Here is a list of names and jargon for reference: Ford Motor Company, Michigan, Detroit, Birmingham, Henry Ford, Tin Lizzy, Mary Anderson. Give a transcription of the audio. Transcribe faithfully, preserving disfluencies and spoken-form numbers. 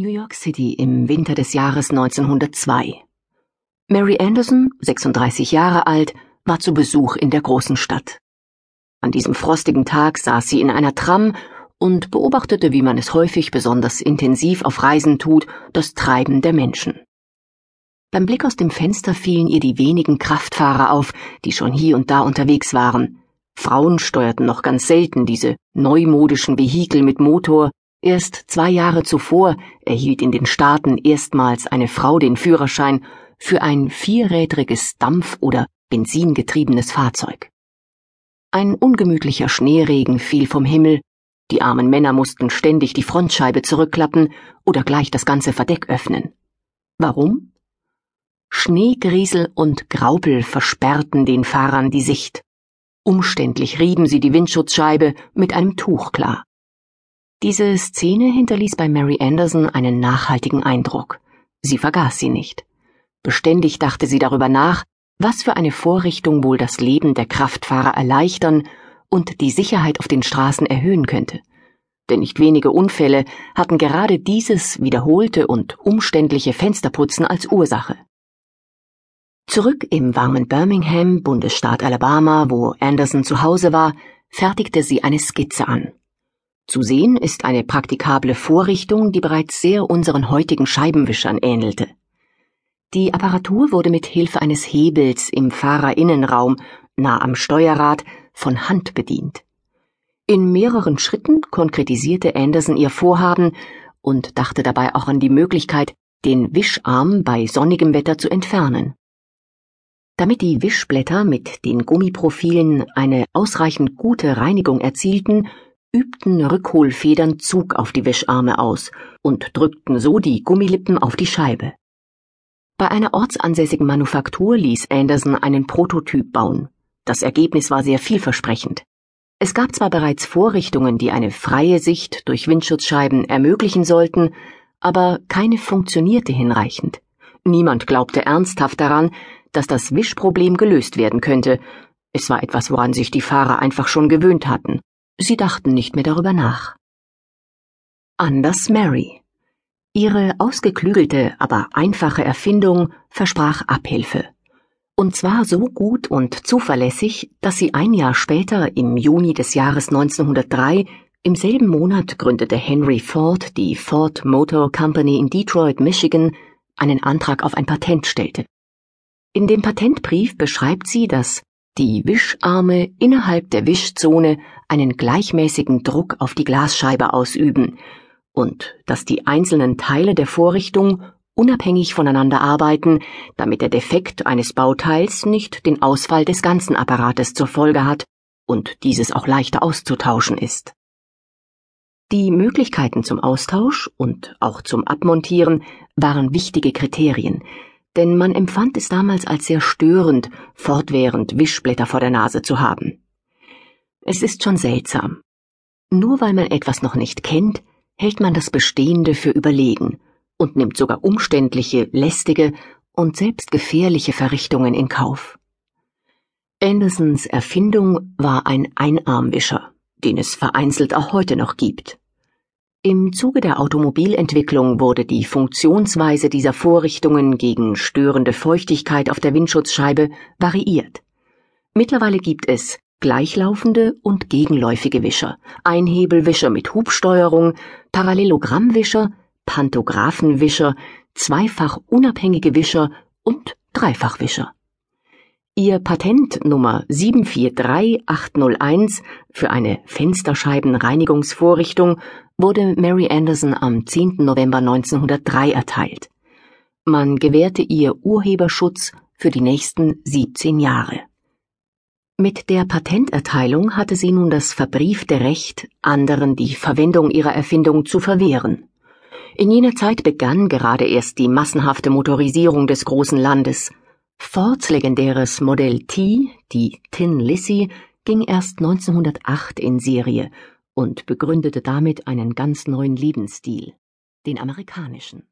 New York City im Winter des Jahres neunzehnhundertzwei. Mary Anderson, sechsunddreißig Jahre alt, war zu Besuch in der großen Stadt. An diesem frostigen Tag saß sie in einer Tram und beobachtete, wie man es häufig besonders intensiv auf Reisen tut, das Treiben der Menschen. Beim Blick aus dem Fenster fielen ihr die wenigen Kraftfahrer auf, die schon hier und da unterwegs waren. Frauen steuerten noch ganz selten diese neumodischen Vehikel mit Motor. Erst zwei Jahre zuvor erhielt in den Staaten erstmals eine Frau den Führerschein für ein vierrädriges Dampf- oder benzingetriebenes Fahrzeug. Ein ungemütlicher Schneeregen fiel vom Himmel, die armen Männer mussten ständig die Frontscheibe zurückklappen oder gleich das ganze Verdeck öffnen. Warum? Schneegriesel und Graupel versperrten den Fahrern die Sicht. Umständlich rieben sie die Windschutzscheibe mit einem Tuch klar. Diese Szene hinterließ bei Mary Anderson einen nachhaltigen Eindruck. Sie vergaß sie nicht. Beständig dachte sie darüber nach, was für eine Vorrichtung wohl das Leben der Kraftfahrer erleichtern und die Sicherheit auf den Straßen erhöhen könnte. Denn nicht wenige Unfälle hatten gerade dieses wiederholte und umständliche Fensterputzen als Ursache. Zurück im warmen Birmingham, Bundesstaat Alabama, wo Anderson zu Hause war, fertigte sie eine Skizze an. Zu sehen ist eine praktikable Vorrichtung, die bereits sehr unseren heutigen Scheibenwischern ähnelte. Die Apparatur wurde mit Hilfe eines Hebels im Fahrerinnenraum, nah am Steuerrad, von Hand bedient. In mehreren Schritten konkretisierte Anderson ihr Vorhaben und dachte dabei auch an die Möglichkeit, den Wischarm bei sonnigem Wetter zu entfernen. Damit die Wischblätter mit den Gummiprofilen eine ausreichend gute Reinigung erzielten, übten Rückholfedern Zug auf die Wischarme aus und drückten so die Gummilippen auf die Scheibe. Bei einer ortsansässigen Manufaktur ließ Anderson einen Prototyp bauen. Das Ergebnis war sehr vielversprechend. Es gab zwar bereits Vorrichtungen, die eine freie Sicht durch Windschutzscheiben ermöglichen sollten, aber keine funktionierte hinreichend. Niemand glaubte ernsthaft daran, dass das Wischproblem gelöst werden könnte. Es war etwas, woran sich die Fahrer einfach schon gewöhnt hatten. Sie dachten nicht mehr darüber nach. Anders Mary. Ihre ausgeklügelte, aber einfache Erfindung versprach Abhilfe. Und zwar so gut und zuverlässig, dass sie ein Jahr später, im Juni des Jahres neunzehnhundertdrei, im selben Monat gründete Henry Ford die Ford Motor Company in Detroit, Michigan, einen Antrag auf ein Patent stellte. In dem Patentbrief beschreibt sie, dass die Wischarme innerhalb der Wischzone einen gleichmäßigen Druck auf die Glasscheibe ausüben und dass die einzelnen Teile der Vorrichtung unabhängig voneinander arbeiten, damit der Defekt eines Bauteils nicht den Ausfall des ganzen Apparates zur Folge hat und dieses auch leichter auszutauschen ist. Die Möglichkeiten zum Austausch und auch zum Abmontieren waren wichtige Kriterien, denn man empfand es damals als sehr störend, fortwährend Wischblätter vor der Nase zu haben. Es ist schon seltsam. Nur weil man etwas noch nicht kennt, hält man das Bestehende für überlegen und nimmt sogar umständliche, lästige und selbst gefährliche Verrichtungen in Kauf. Andersons Erfindung war ein Einarmwischer, den es vereinzelt auch heute noch gibt. Im Zuge der Automobilentwicklung wurde die Funktionsweise dieser Vorrichtungen gegen störende Feuchtigkeit auf der Windschutzscheibe variiert. Mittlerweile gibt es gleichlaufende und gegenläufige Wischer, Einhebelwischer mit Hubsteuerung, Parallelogrammwischer, Pantographenwischer, zweifach unabhängige Wischer und Dreifachwischer. Ihr Patent Nummer sieben vier drei acht null eins für eine Fensterscheibenreinigungsvorrichtung wurde Mary Anderson am zehnten November neunzehnhundertdrei erteilt. Man gewährte ihr Urheberschutz für die nächsten siebzehn Jahre. Mit der Patenterteilung hatte sie nun das verbriefte Recht, anderen die Verwendung ihrer Erfindung zu verwehren. In jener Zeit begann gerade erst die massenhafte Motorisierung des großen Landes. Fords legendäres Modell T, die Tin Lizzy, ging erst neunzehnhundertacht in Serie und begründete damit einen ganz neuen Lebensstil, den amerikanischen.